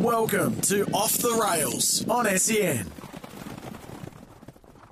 Welcome to Off The Railz on SEN.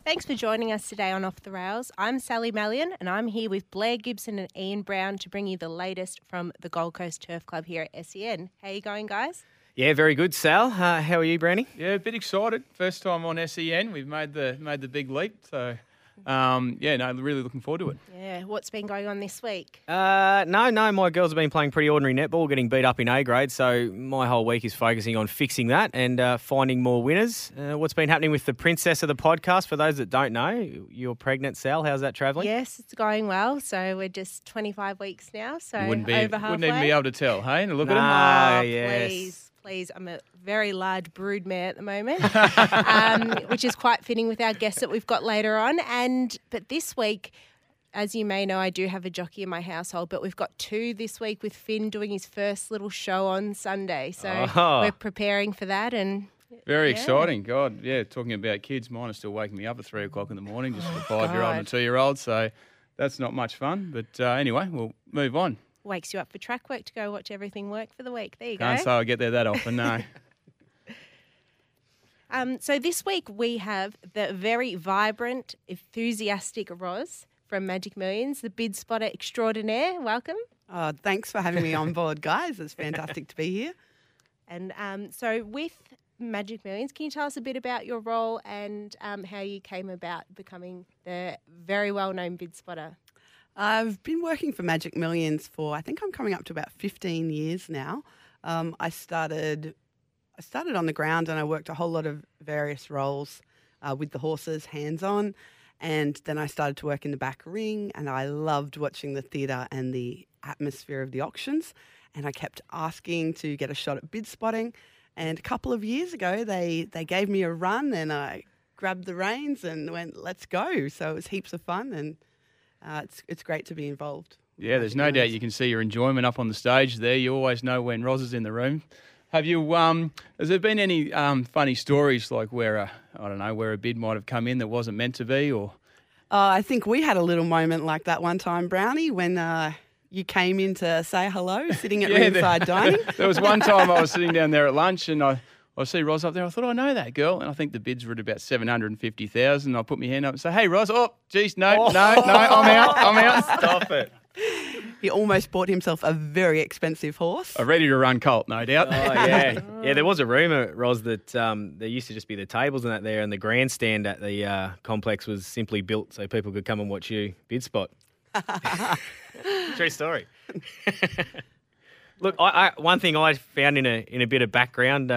Thanks for joining us today on Off The Railz. I'm Sally Mallion and I'm here with Blair Gibson and Ian Brown to bring you the latest from the Gold Coast Turf Club here at SEN. How are you going, guys? Yeah, very good, Sal. How are you, Brandy? Yeah, a bit excited. First time on SEN. We've made the big leap, so... really looking forward to it. Yeah, what's been going on this week? My girls have been playing pretty ordinary netball, getting beat up in A grade, so my whole week is focusing on fixing that and finding more winners. What's been happening with the princess of the podcast, for those that don't know, you're pregnant, Sal. How's that travelling? Yes, it's going well, so we're just 25 weeks now, so over halfway. Wouldn't even be able to tell, hey? Look at him. Yes. Please, I'm a very large brood mare at the moment, which is quite fitting with our guest that we've got later on. But this week, as you may know, I do have a jockey in my household, but we've got two this week with Finn doing his first little show on Sunday. So we're preparing for that and... Very exciting. God, yeah, talking about kids. Mine are still waking me up at 3 o'clock in the morning, just for a 5-year-old and a 2-year-old. So that's not much fun. But anyway, we'll move on. Wakes you up for track work to go watch everything work for the week. There you go. Can't say I get there that often, no. So this week we have the very vibrant, enthusiastic Roz from Magic Millions, the bid spotter extraordinaire. Welcome. Oh, thanks for having me on board, guys. It's fantastic to be here. And so with Magic Millions, can you tell us a bit about your role and how you came about becoming the very well-known bid spotter? I've been working for Magic Millions for, I think I'm coming up to about 15 years now. I started on the ground and I worked a whole lot of various roles with the horses, hands-on, and then I started to work in the back ring and I loved watching the theatre and the atmosphere of the auctions, and I kept asking to get a shot at bid spotting, and a couple of years ago they gave me a run and I grabbed the reins and went, let's go. So it was heaps of fun and... It's great to be involved. Yeah, there's no doubt you can see your enjoyment up on the stage there. You always know when Roz is in the room. Have you? Has there been any funny stories like where a bid might have come in that wasn't meant to be? Or I think we had a little moment like that one time, Brownie, when you came in to say hello, sitting at ringside dining. There was one time I was sitting down there at lunch and I see Roz up there. I thought, I know that girl. And I think the bids were at about 750,000. I put my hand up and say, hey, Roz. Oh, geez, no, I'm out. Stop it. He almost bought himself a very expensive horse. A ready-to-run colt, no doubt. Oh, yeah. Yeah, there was a rumour, Roz, that there used to just be the tables and that there, and the grandstand at the complex was simply built so people could come and watch you bid spot. True story. Look, I one thing I found in a bit of background...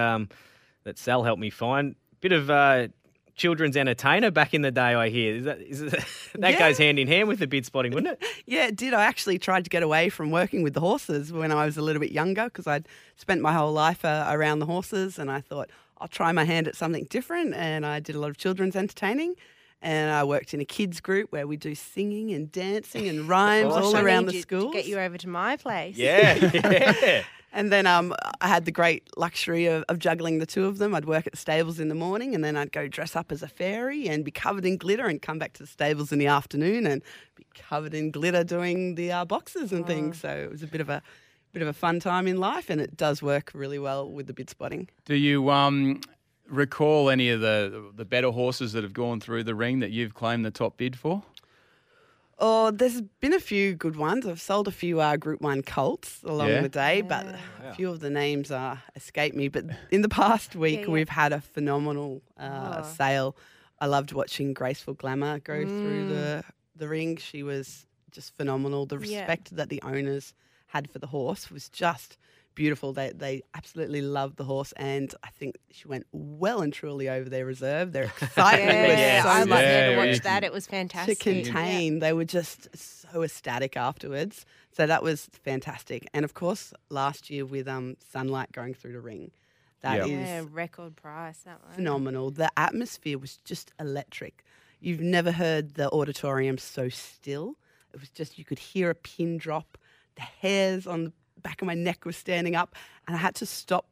that Sal helped me find. Bit of children's entertainer back in the day, I hear. That goes hand in hand with the bid spotting, wouldn't it? Yeah, it did. I actually tried to get away from working with the horses when I was a little bit younger because I'd spent my whole life around the horses, and I thought, I'll try my hand at something different, and I did a lot of children's entertaining. And I worked in a kids group where we do singing and dancing and rhymes all around the schools. To get you over to my place. Yeah. And then I had the great luxury of juggling the two of them. I'd work at the stables in the morning and then I'd go dress up as a fairy and be covered in glitter and come back to the stables in the afternoon and be covered in glitter doing the boxes and things. So it was a bit of a fun time in life, and it does work really well with the bid spotting. Do you recall any of the better horses that have gone through the ring that you've claimed the top bid for? Oh, there's been a few good ones. I've sold a few Group 1 colts along the day, but a few of the names escaped me. But in the past week, we've had a phenomenal sale. I loved watching Graceful Glamour go through the ring. She was just phenomenal. The respect that the owners had for the horse was just beautiful. They absolutely loved the horse, and I think she went well and truly over their reserve. Their excitement was so much there to watch that. It was fantastic. To contain. Yeah. They were just so ecstatic afterwards. So that was fantastic. And, of course, last year with Sunlight going through the ring. That is record price, that one. Phenomenal. The atmosphere was just electric. You've never heard the auditorium so still. It was just, you could hear a pin drop. The hairs on the back of my neck was standing up, and I had to stop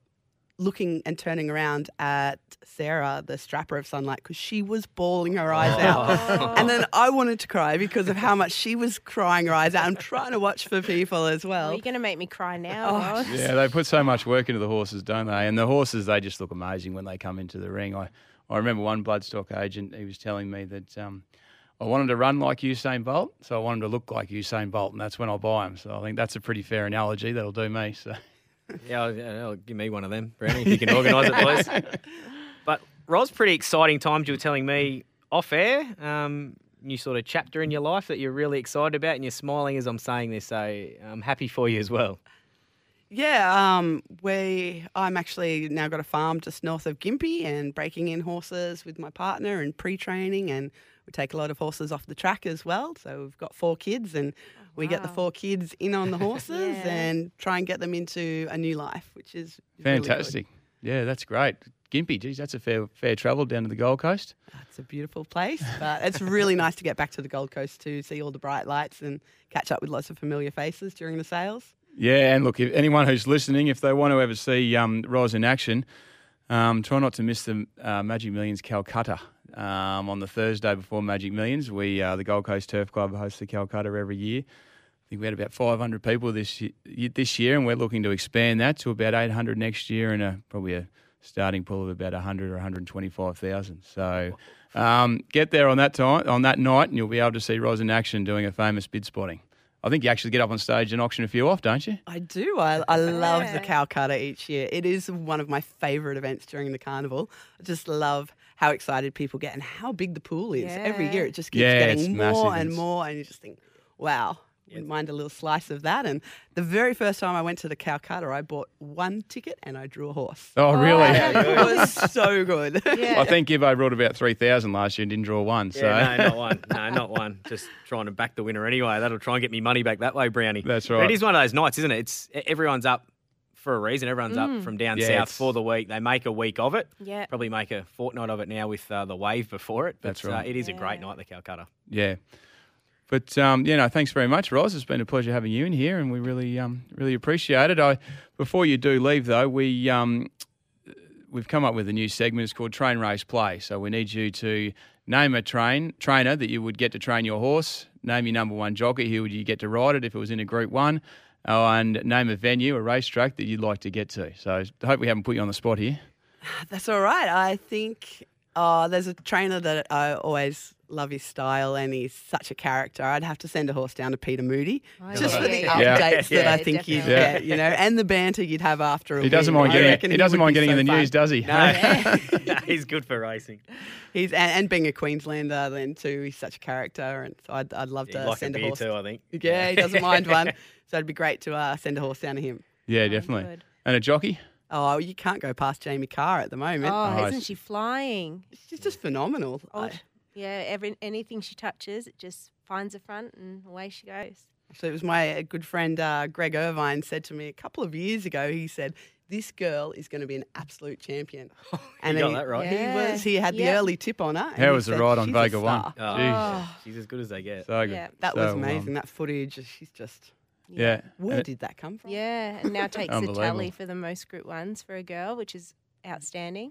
looking and turning around at Sarah, the strapper of Sunlight, because she was bawling her eyes out. And then I wanted to cry because of how much she was crying her eyes out. I'm trying to watch for people as well. Well, you're going to make me cry now. Oh. Yeah, they put so much work into the horses, don't they? And the horses, they just look amazing when they come into the ring. I remember one bloodstock agent, he was telling me that I wanted to run like Usain Bolt, so I wanted to look like Usain Bolt, and that's when I'll buy him. So I think that's a pretty fair analogy. That'll do me, so... Yeah, I'll give me one of them, Brownie, if you can organise it, please. But Roz, pretty exciting times you were telling me off air. New sort of chapter in your life that you're really excited about, and you're smiling as I'm saying this, so I'm happy for you as well. Yeah, I'm actually now got a farm just north of Gympie and breaking in horses with my partner and pre-training, and we take a lot of horses off the track as well. So we've got 4 kids and we get the 4 kids in on the horses and try and get them into a new life, which is fantastic. Really, yeah, that's great. Gympie, geez, that's a fair travel down to the Gold Coast. It's a beautiful place, but it's really nice to get back to the Gold Coast to see all the bright lights and catch up with lots of familiar faces during the sales. Yeah, and look, if anyone who's listening, if they want to ever see Roz in action, try not to miss the Magic Millions Calcutta. On the Thursday before Magic Millions, the Gold Coast Turf Club hosts the Calcutta every year. I think we had about 500 people this year, and we're looking to expand that to about 800 next year, and probably a starting pool of about 100 or 125,000. So get there on that night, and you'll be able to see Roz in action doing a famous bid spotting. I think you actually get up on stage and auction a few off, don't you? I do. I love the Calcutta each year. It is one of my favourite events during the carnival. I just love how excited people get and how big the pool is. Every year it just keeps getting more and more, and you just think, wow, wouldn't mind a little slice of that. And the very first time I went to the Calcutta, I bought 1 ticket and I drew a horse. Oh, really? It was so good. Yeah. I think Gibbo brought about 3,000 last year and didn't draw 1. So. Yeah, not one. Just trying to back the winner anyway. That'll try and get me money back that way, Brownie. That's right. But it is one of those nights, isn't it? Everyone's up for a reason. Everyone's up from down south for the week. They make a week of it. Yeah. Probably make a fortnight of it now with the wave before it. But that's right. It is a great night, the Calcutta. Yeah. But, thanks very much, Roz. It's been a pleasure having you in here, and we really really appreciate it. Before you do leave, though, we've come up with a new segment. It's called Train Race Play. So we need you to name a trainer that you would get to train your horse, name your number 1 jockey, who would you get to ride it if it was in a Group 1, and name a venue, a racetrack that you'd like to get to. So I hope we haven't put you on the spot here. That's all right. I think there's a trainer that I always love his style, and he's such a character. I'd have to send a horse down to Peter Moody just for the updates that I think you'd get, and the banter you'd have after a week. He doesn't mind getting in the news, does he? No, no, he's good for racing. He's and being a Queenslander then too, he's such a character, and so I'd love to send a horse. Too, I think. Yeah, he doesn't mind one, so it'd be great to send a horse down to him. Yeah, definitely. Good. And a jockey? Oh, you can't go past Jamie Carr at the moment. Oh, isn't she flying? She's just phenomenal. Yeah, anything she touches, it just finds a front and away she goes. Actually, it was my good friend Greg Irvine said to me a couple of years ago, he said, this girl is going to be an absolute champion. And you got that right. He had the early tip on her. How was the ride on Vega 1? She's as good as they get. So good. Yeah, that was amazing. That footage, she's just... Yeah. Where did that come from? Yeah, and now takes the tally for the most Group 1s for a girl, which is outstanding.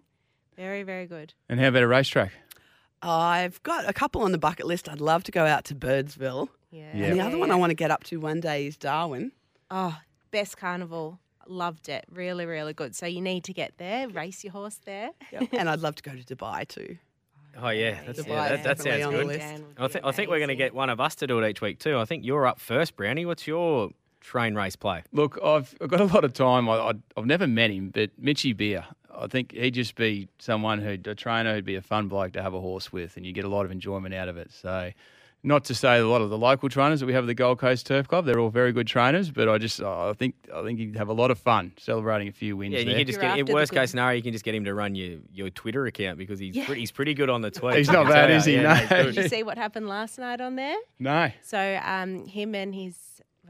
Very, very good. And how about a racetrack? I've got a couple on the bucket list. I'd love to go out to Birdsville. Yeah. And the other one I want to get up to one day is Darwin. Oh, best carnival. Loved it. Really, really good. So you need to get there, race your horse there. Yep. And I'd love to go to Dubai too. Oh, yeah. That sounds good. I think we're going to get one of us to do it each week too. I think you're up first, Brownie. What's your train race play? Look, I've got a lot of time. I've never met him, but Mitchie Beer. I think he'd just be a trainer who'd be a fun bloke to have a horse with, and you get a lot of enjoyment out of it. So not to say a lot of the local trainers that we have at the Gold Coast Turf Club, they're all very good trainers, but I think he'd have a lot of fun celebrating a few wins. Yeah, and worst case scenario, you can just get him to run your Twitter account because he's pretty good on the tweet. He's not bad, is he? No. Did you see what happened last night on there? No. So him and his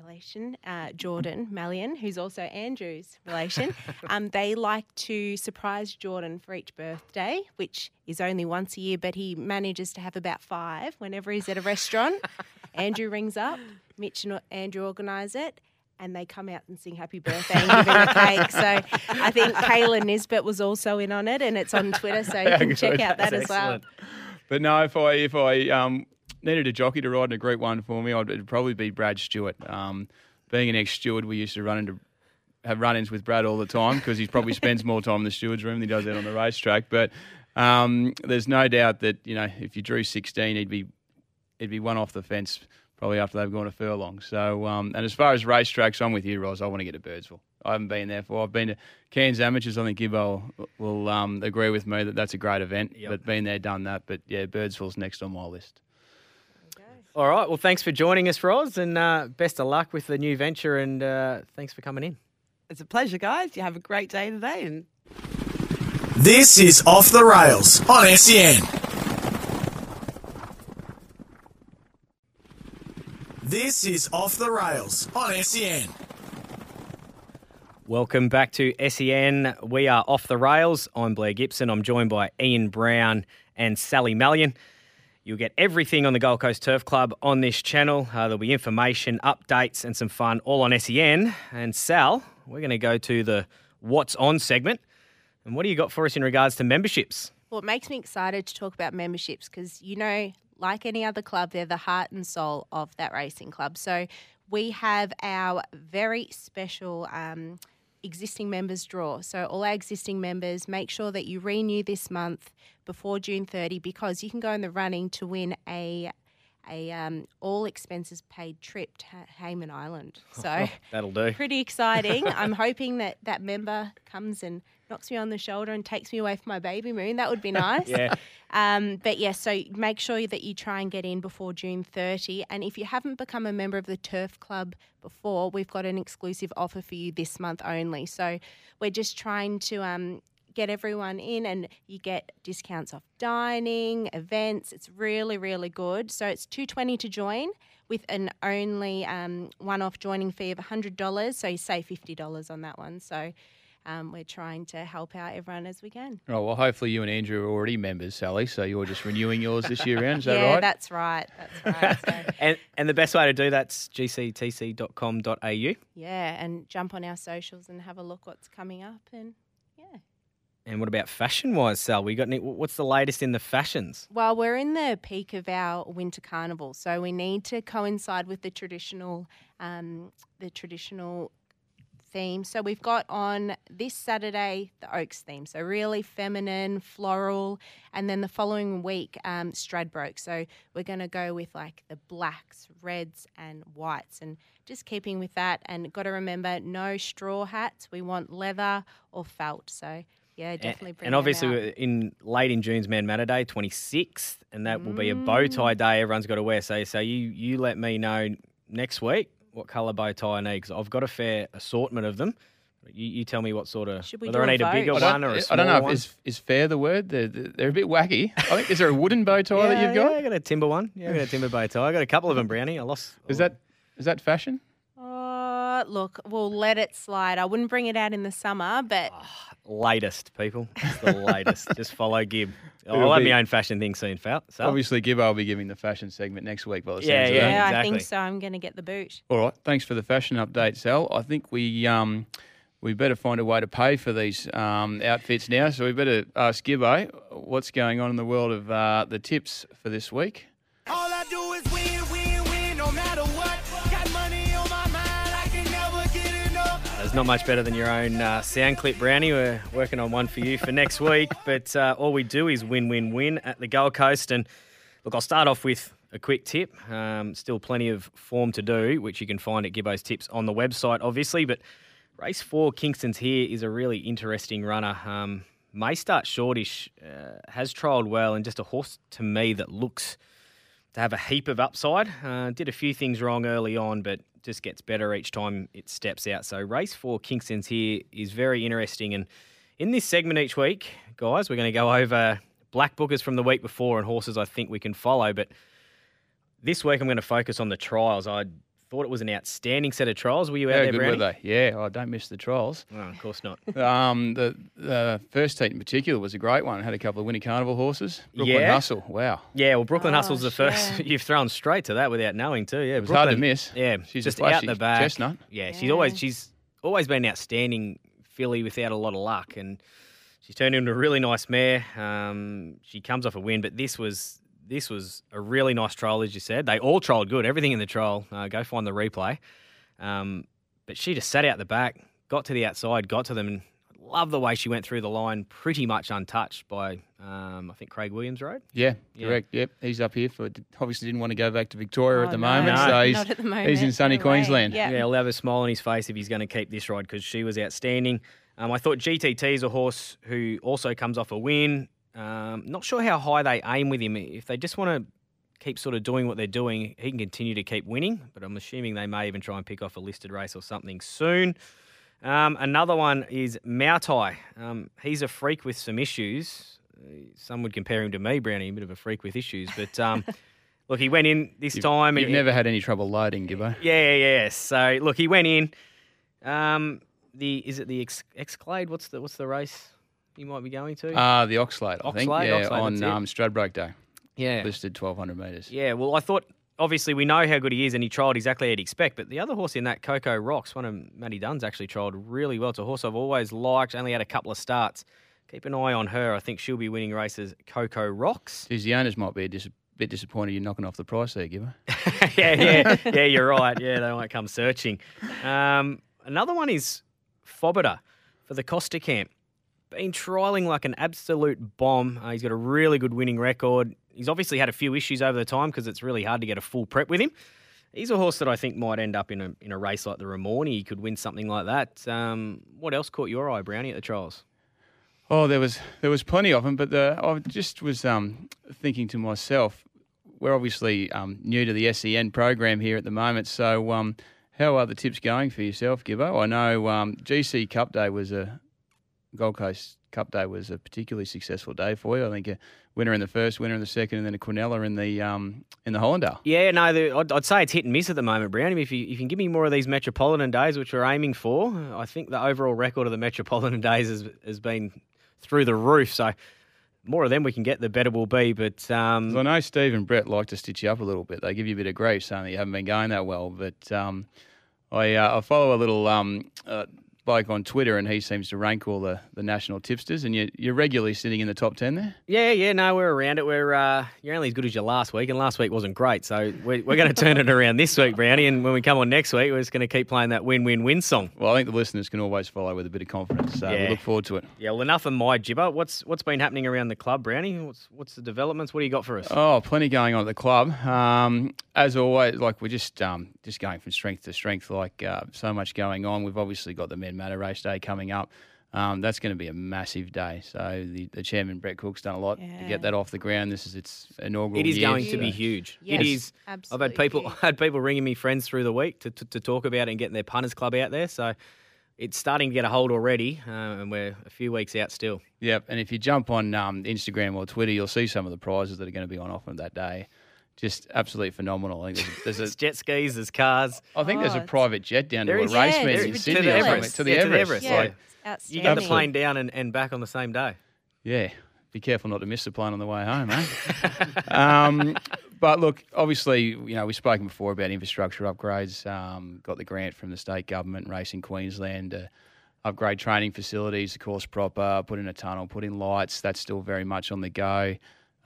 relation, Jordan Mallion, who's also Andrew's relation, they like to surprise Jordan for each birthday, which is only once a year, but he manages to have about 5 whenever he's at a restaurant. Andrew rings up, Mitch and Andrew organise it, and they come out and sing happy birthday and give him a cake. So I think Kayla Nisbet was also in on it, and it's on Twitter, so you can check out that as well. But no, if I needed a jockey to ride in a Group 1 for me, it'd probably be Brad Stewart. Being an ex-steward, we used to have run-ins with Brad all the time because he probably spends more time in the steward's room than he does out on the racetrack. But there's no doubt that, you know, if you drew 16, it'd be one off the fence probably after they've gone a furlong. So, and as far as racetracks, I'm with you, Roz. I want to get to Birdsville. I haven't been there for. I've been to Cairns Amateurs. I think Gibbo will agree with me that that's a great event. Yep. But been there, done that. But yeah, Birdsville's next on my list. All right. Well, thanks for joining us, Roz, and best of luck with the new venture. And thanks for coming in. It's a pleasure, guys. You have a great day today. And this is Off the Railz on SEN. This is Off the Railz on SEN. Welcome back to SEN. We are Off the Railz. I'm Blair Gibson. I'm joined by Ian Brown and Sally Mallion. You'll get everything on the Gold Coast Turf Club on this channel. There'll be information, updates and some fun all on SEN. And Sal, we're going to go to the What's On segment. And what do you got for us in regards to memberships? Well, it makes me excited to talk about memberships because, you know, like any other club, they're the heart and soul of that racing club. So we have our very special existing members draw. So all our existing members, make sure that you renew this month before June 30 because you can go in the running to win a all expenses paid trip to Hayman Island. So that'll do. Pretty exciting. I'm hoping that member comes and knocks me on the shoulder and takes me away from my baby moon. That would be nice. Yeah. So make sure that you try and get in before June 30. And if you haven't become a member of the Turf Club before, we've got an exclusive offer for you this month only. So we're just trying to get everyone in, and you get discounts off dining, events. It's really, really good. So it's $2.20 to join with an only one-off joining fee of $100. So you save $50 on that one. So we're trying to help out everyone as we can. Oh, well, hopefully you and Andrew are already members, Sally, so you're just renewing yours this year round, is that right? Yeah, that's right. That's right. So. And the best way to do that's gctc.com.au. Yeah, and jump on our socials and have a look what's coming up and, yeah. And what about fashion-wise, Sal? What's the latest in the fashions? Well, we're in the peak of our winter carnival, so we need to coincide with the traditional theme. So we've got on this Saturday the Oaks theme, so really feminine, floral, and then the following week Stradbroke. So we're going to go with like the blacks, reds and whites and just keeping with that. And got to remember, no straw hats. We want leather or felt. So yeah, definitely. And obviously out. In late in June's Man Matter Day, 26th, and that will be a bow tie day everyone's got to wear. So you let me know next week what colour bow tie I need, because I've got a fair assortment of them. You tell me what sort of. Should we whether I need a bigger one or a smaller one? I don't know. One. Is fair the word? They're a bit wacky. I think, is there a wooden bow tie that you've got? Yeah, I got a timber one. Yeah, I got a timber bow tie. I got a couple of them, Brownie. I lost. Is that fashion? Look, we'll let it slide. I wouldn't bring it out in the summer, but latest people, it's the latest. Just follow Gib. I'll have my own fashion thing soon, Fal. So. Obviously, Gib, I'll be giving the fashion segment next week. By the sounds of that. Exactly. I think so. I'm going to get the boot. All right, thanks for the fashion update, Sal. I think we better find a way to pay for these outfits now. So we better ask Gibbo what's going on in the world of the tips for this week. All I do is win, win, win, no matter what. It's not much better than your own sound clip, Brownie. We're working on one for you for next week. But all we do is win, win, win at the Gold Coast. And, look, I'll start off with a quick tip. Still plenty of form to do, which you can find at Gibbo's Tips on the website, obviously. But race 4, Kingston's Here, is a really interesting runner. May start shortish, has trialled well, and just a horse to me that looks to have a heap of upside. Did a few things wrong early on, but just gets better each time it steps out. So race 4, Kingston's Here, is very interesting. And in this segment each week, guys, we're going to go over black bookers from the week before and horses I think we can follow. But this week I'm going to focus on the trials. I thought it was an outstanding set of trials. Were you out there, Brownie? How good were they? Yeah, I don't miss the trials. No, of course not. The first heat in particular was a great one. Had a couple of Winnie Carnival horses. Brooklyn Hustle, wow. Yeah, well, Brooklyn Hustle's the first. Yeah. You've thrown straight to that without knowing too. Yeah, it was hard to miss. Yeah, she's just out the back. Chestnut. Yeah, she's always been an outstanding filly without a lot of luck, and she's turned into a really nice mare. She comes off a win, but this was a really nice trial, as you said. They all trialled good, everything in the trial. Go find the replay. But she just sat out the back, got to the outside, got to them, and I love the way she went through the line pretty much untouched by, I think, Craig Williams Road. Yeah, correct. Yep, he's up here. Obviously didn't want to go back to Victoria at the moment. No, so he's, not at the moment. He's in sunny Queensland. Yeah, he'll have a smile on his face if he's going to keep this ride because she was outstanding. I thought GTT is a horse who also comes off a win. Not sure how high they aim with him. If they just want to keep sort of doing what they're doing, he can continue to keep winning, but I'm assuming they may even try and pick off a listed race or something soon. Another one is Mautai. He's a freak with some issues. Some would compare him to me, Brownie, a bit of a freak with issues. But, look, he went in this time. You've never had any trouble loading, Gibbo. Yeah. So, look, he went in. Is it the Exclade? What's the race? You might be going to? The Oxlade, I think. Yeah, Oxlade, on Stradbroke Day. Yeah. Listed 1,200 metres. Yeah, well, I thought, obviously, we know how good he is and he trialled exactly as you'd expect, but the other horse in that, Coco Rocks, one of Matty Dunn's actually trialled really well. It's a horse I've always liked, only had a couple of starts. Keep an eye on her. I think she'll be winning races, Coco Rocks. Geez, the owners might be a bit disappointed you're knocking off the price there, Gibber. Yeah, you're right. Yeah, they won't come searching. Another one is Fobita for the Costa Camp. Been trialling like an absolute bomb. He's got a really good winning record. He's obviously had a few issues over the time because it's really hard to get a full prep with him. He's a horse that I think might end up in a race like the Ramorny. He could win something like that. What else caught your eye, Brownie, at the trials? Oh, there was plenty of them, but I just was thinking to myself, we're obviously new to the SEN program here at the moment, so how are the tips going for yourself, Gibbo? I know GC Cup Day was Gold Coast Cup Day was a particularly successful day for you. I think a winner in the first, winner in the second, and then a Quinella in the Hollandale. Yeah, no, I'd say it's hit and miss at the moment, Brown. If you can give me more of these Metropolitan days, which we're aiming for, I think the overall record of the Metropolitan days has been through the roof. So more of them we can get, the better we'll be. But I know Steve and Brett like to stitch you up a little bit. They give you a bit of grief saying that you haven't been going that well. But I follow a little bloke on Twitter, and he seems to rank all the national tipsters, and you're regularly sitting in the top 10 there? Yeah, no, we're around it. You're only as good as your last week, and last week wasn't great, so we're going to turn it around this week, Brownie, and when we come on next week, we're just going to keep playing that win-win-win song. Well, I think the listeners can always follow with a bit of confidence, so we look forward to it. Yeah, well, enough of my gibber. What's been happening around the club, Brownie? What's the developments? What do you got for us? Oh, plenty going on at the club. As always, like, we're just going from strength to strength, like so much going on. We've obviously got the Men Matter race day coming up. That's going to be a massive day. So the chairman, Brett Cook's done a lot to get that off the ground. This is its inaugural year. It is going to be huge. Yes, it is. Absolutely. I've had people ringing me, friends through the week to talk about it and getting their punters club out there. So it's starting to get a hold already, and we're a few weeks out still. Yep, and if you jump on Instagram or Twitter, you'll see some of the prizes that are going to be on offer that day. Just absolutely phenomenal. I think there's jet skis, there's cars. I think there's a private jet down to a race meet in Sydney. To the Everest. Yeah. Like, you get the plane down and back on the same day. Yeah. Be careful not to miss the plane on the way home, eh? But look, obviously, we've spoken before about infrastructure upgrades. Got the grant from the state government, Racing Queensland, upgrade training facilities, the course proper, put in a tunnel, put in lights. That's still very much on the go.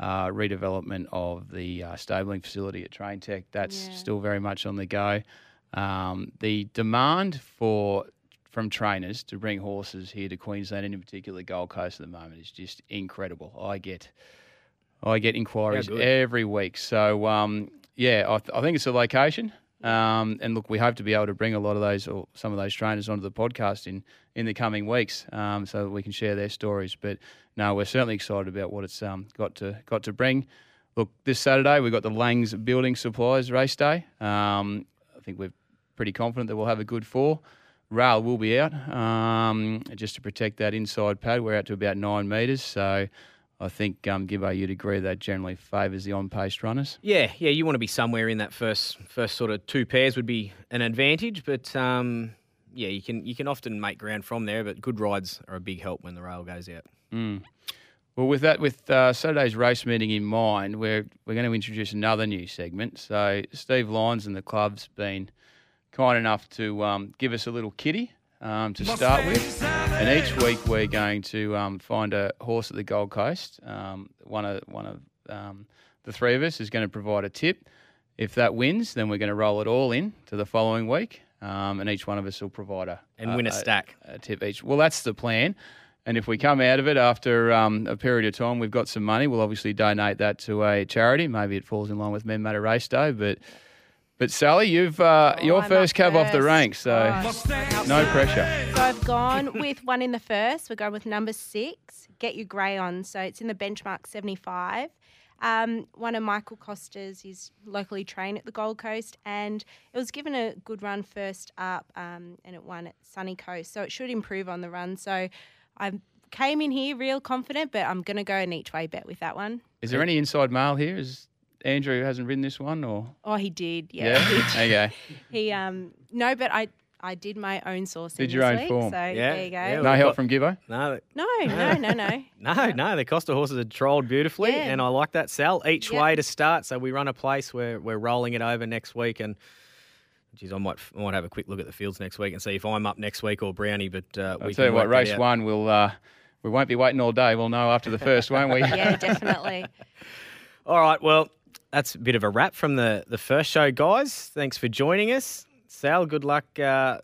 Redevelopment of the stabling facility at Train Tech, that's still very much on the go. The demand from trainers to bring horses here to Queensland, and in particular Gold Coast at the moment, is just incredible. I get inquiries every week. So, I think it's a location. And look, we hope to be able to bring a lot of those or some of those trainers onto the podcast in the coming weeks, so that we can share their stories. But no, we're certainly excited about what it's got to bring. Look, this Saturday we've got the Langs Building Supplies Race Day. I think we're pretty confident that we'll have a good four. Rail will be out just to protect that inside pad. We're out to about 9 metres, so. I think, Gibbo, you'd agree that generally favours the on-pace runners. Yeah, you want to be somewhere in that first sort of two pairs would be an advantage, but you can often make ground from there, but good rides are a big help when the rail goes out. Mm. Well, with that, Saturday's race meeting in mind, we're going to introduce another new segment. So Steve Lyons and the club's been kind enough to give us a little kitty to start with. And each week we're going to find a horse at the Gold Coast. One of the three of us is going to provide a tip. If that wins, then we're going to roll it all in to the following week, and each one of us will provide win a stack. A tip each. Well, that's the plan. And if we come out of it after a period of time, we've got some money, we'll obviously donate that to a charity. Maybe it falls in line with Men Matter Race Day. But Sally, you've your first cab off the rank, so no pressure. So I've gone with one in the first. We're going with number 6, Get Your Grey On. So it's in the benchmark 75. One of Michael Costa's, he's locally trained at the Gold Coast, and it was given a good run first up, and it won at Sunny Coast. So it should improve on the run. So I came in here real confident, but I'm going to go an each way bet with that one. Is there any inside mail here? Is Andrew hasn't ridden this one, or? Oh, he did. Yeah. Okay. He no, but I did my own sourcing. Did your own week, form? So yeah. There you go. Yeah, no help from Gibbo? No. No. No. The Costa horses are trolled beautifully, and I like that, Sal. Each way to start, so we run a place where we're rolling it over next week, and. Geez, I might have a quick look at the fields next week and see if I'm up next week or Brownie. But I'll tell you what, race one, we won't be waiting all day. We'll know after the first, won't we? Yeah, definitely. All right, well, that's a bit of a wrap from the first show, guys. Thanks for joining us. Sal, good luck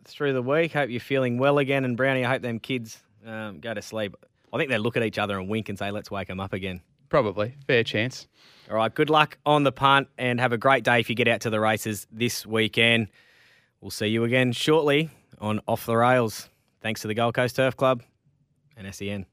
through the week. Hope you're feeling well again. And Brownie, I hope them kids go to sleep. I think they look at each other and wink and say, let's wake them up again. Probably. Fair chance. All right, good luck on the punt and have a great day if you get out to the races this weekend. We'll see you again shortly on Off The Railz. Thanks to the Gold Coast Turf Club and SEN.